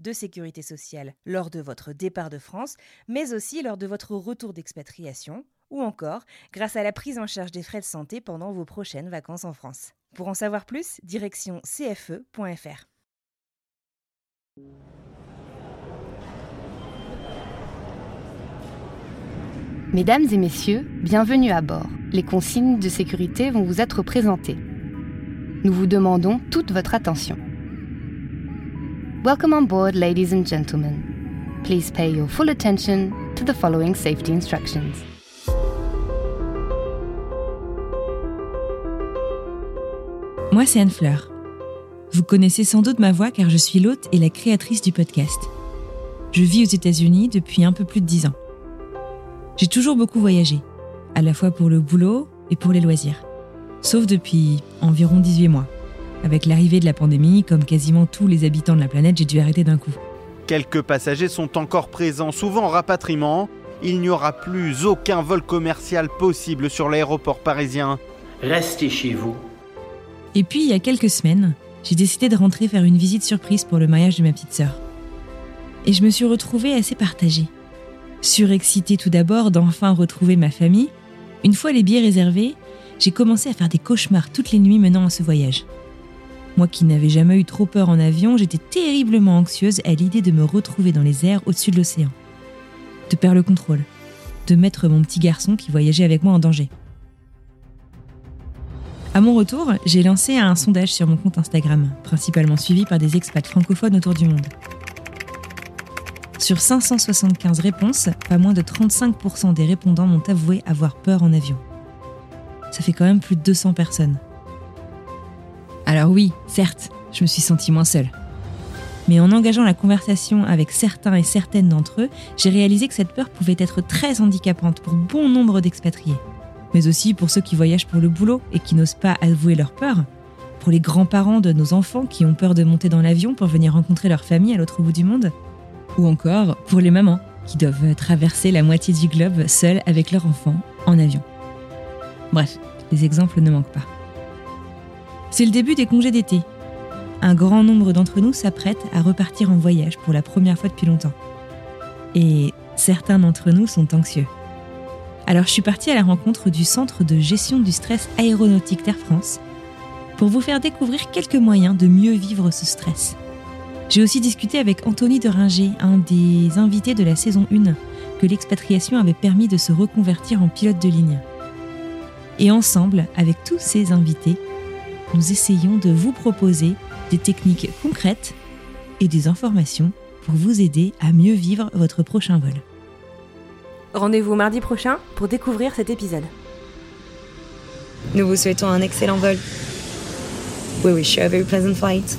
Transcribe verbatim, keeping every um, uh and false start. de sécurité sociale lors de votre départ de France, mais aussi lors de votre retour d'expatriation, ou encore grâce à la prise en charge des frais de santé pendant vos prochaines vacances en France. Pour en savoir plus, direction c f e point f r. Mesdames et messieurs, bienvenue à bord. Les consignes de sécurité vont vous être présentées. Nous vous demandons toute votre attention. Welcome on board, ladies and gentlemen. Please pay your full attention to the following safety instructions. Moi, c'est Anne-Fleur. Vous connaissez sans doute ma voix car je suis l'hôte et la créatrice du podcast. Je vis aux États-Unis depuis un peu plus de dix ans. J'ai toujours beaucoup voyagé, à la fois pour le boulot et pour les loisirs. Sauf depuis environ dix-huit mois. Avec l'arrivée de la pandémie, comme quasiment tous les habitants de la planète, j'ai dû arrêter d'un coup. Quelques passagers sont encore présents, souvent en rapatriement. Il n'y aura plus aucun vol commercial possible sur l'aéroport parisien. Restez chez vous. Et puis, il y a quelques semaines, j'ai décidé de rentrer faire une visite surprise pour le mariage de ma petite sœur. Et je me suis retrouvée assez partagée. Surexcitée tout d'abord d'enfin retrouver ma famille, une fois les billets réservés, j'ai commencé à faire des cauchemars toutes les nuits menant à ce voyage. Moi qui n'avais jamais eu trop peur en avion, j'étais terriblement anxieuse à l'idée de me retrouver dans les airs au-dessus de l'océan, de perdre le contrôle, de mettre mon petit garçon qui voyageait avec moi en danger. À mon retour, j'ai lancé un sondage sur mon compte Instagram, principalement suivi par des expats francophones autour du monde. Sur cinq cent soixante-quinze réponses, pas moins de trente-cinq pour cent des répondants m'ont avoué avoir peur en avion. Ça fait quand même plus de deux cents personnes. Alors oui, certes, je me suis sentie moins seule. Mais en engageant la conversation avec certains et certaines d'entre eux, j'ai réalisé que cette peur pouvait être très handicapante pour bon nombre d'expatriés. Mais aussi pour ceux qui voyagent pour le boulot et qui n'osent pas avouer leur peur, pour les grands-parents de nos enfants qui ont peur de monter dans l'avion pour venir rencontrer leur famille à l'autre bout du monde, ou encore pour les mamans qui doivent traverser la moitié du globe seules avec leur enfant en avion. Bref, les exemples ne manquent pas. C'est le début des congés d'été. Un grand nombre d'entre nous s'apprêtent à repartir en voyage pour la première fois depuis longtemps. Et certains d'entre nous sont anxieux. Alors je suis partie à la rencontre du Centre de gestion du stress aéronautique Air France pour vous faire découvrir quelques moyens de mieux vivre ce stress. J'ai aussi discuté avec Anthony de Ringer, un des invités de la saison un, que l'expatriation avait permis de se reconvertir en pilote de ligne. Et ensemble, avec tous ces invités, nous essayons de vous proposer des techniques concrètes et des informations pour vous aider à mieux vivre votre prochain vol. Rendez-vous mardi prochain pour découvrir cet épisode. Nous vous souhaitons un excellent vol. We wish you a very pleasant flight.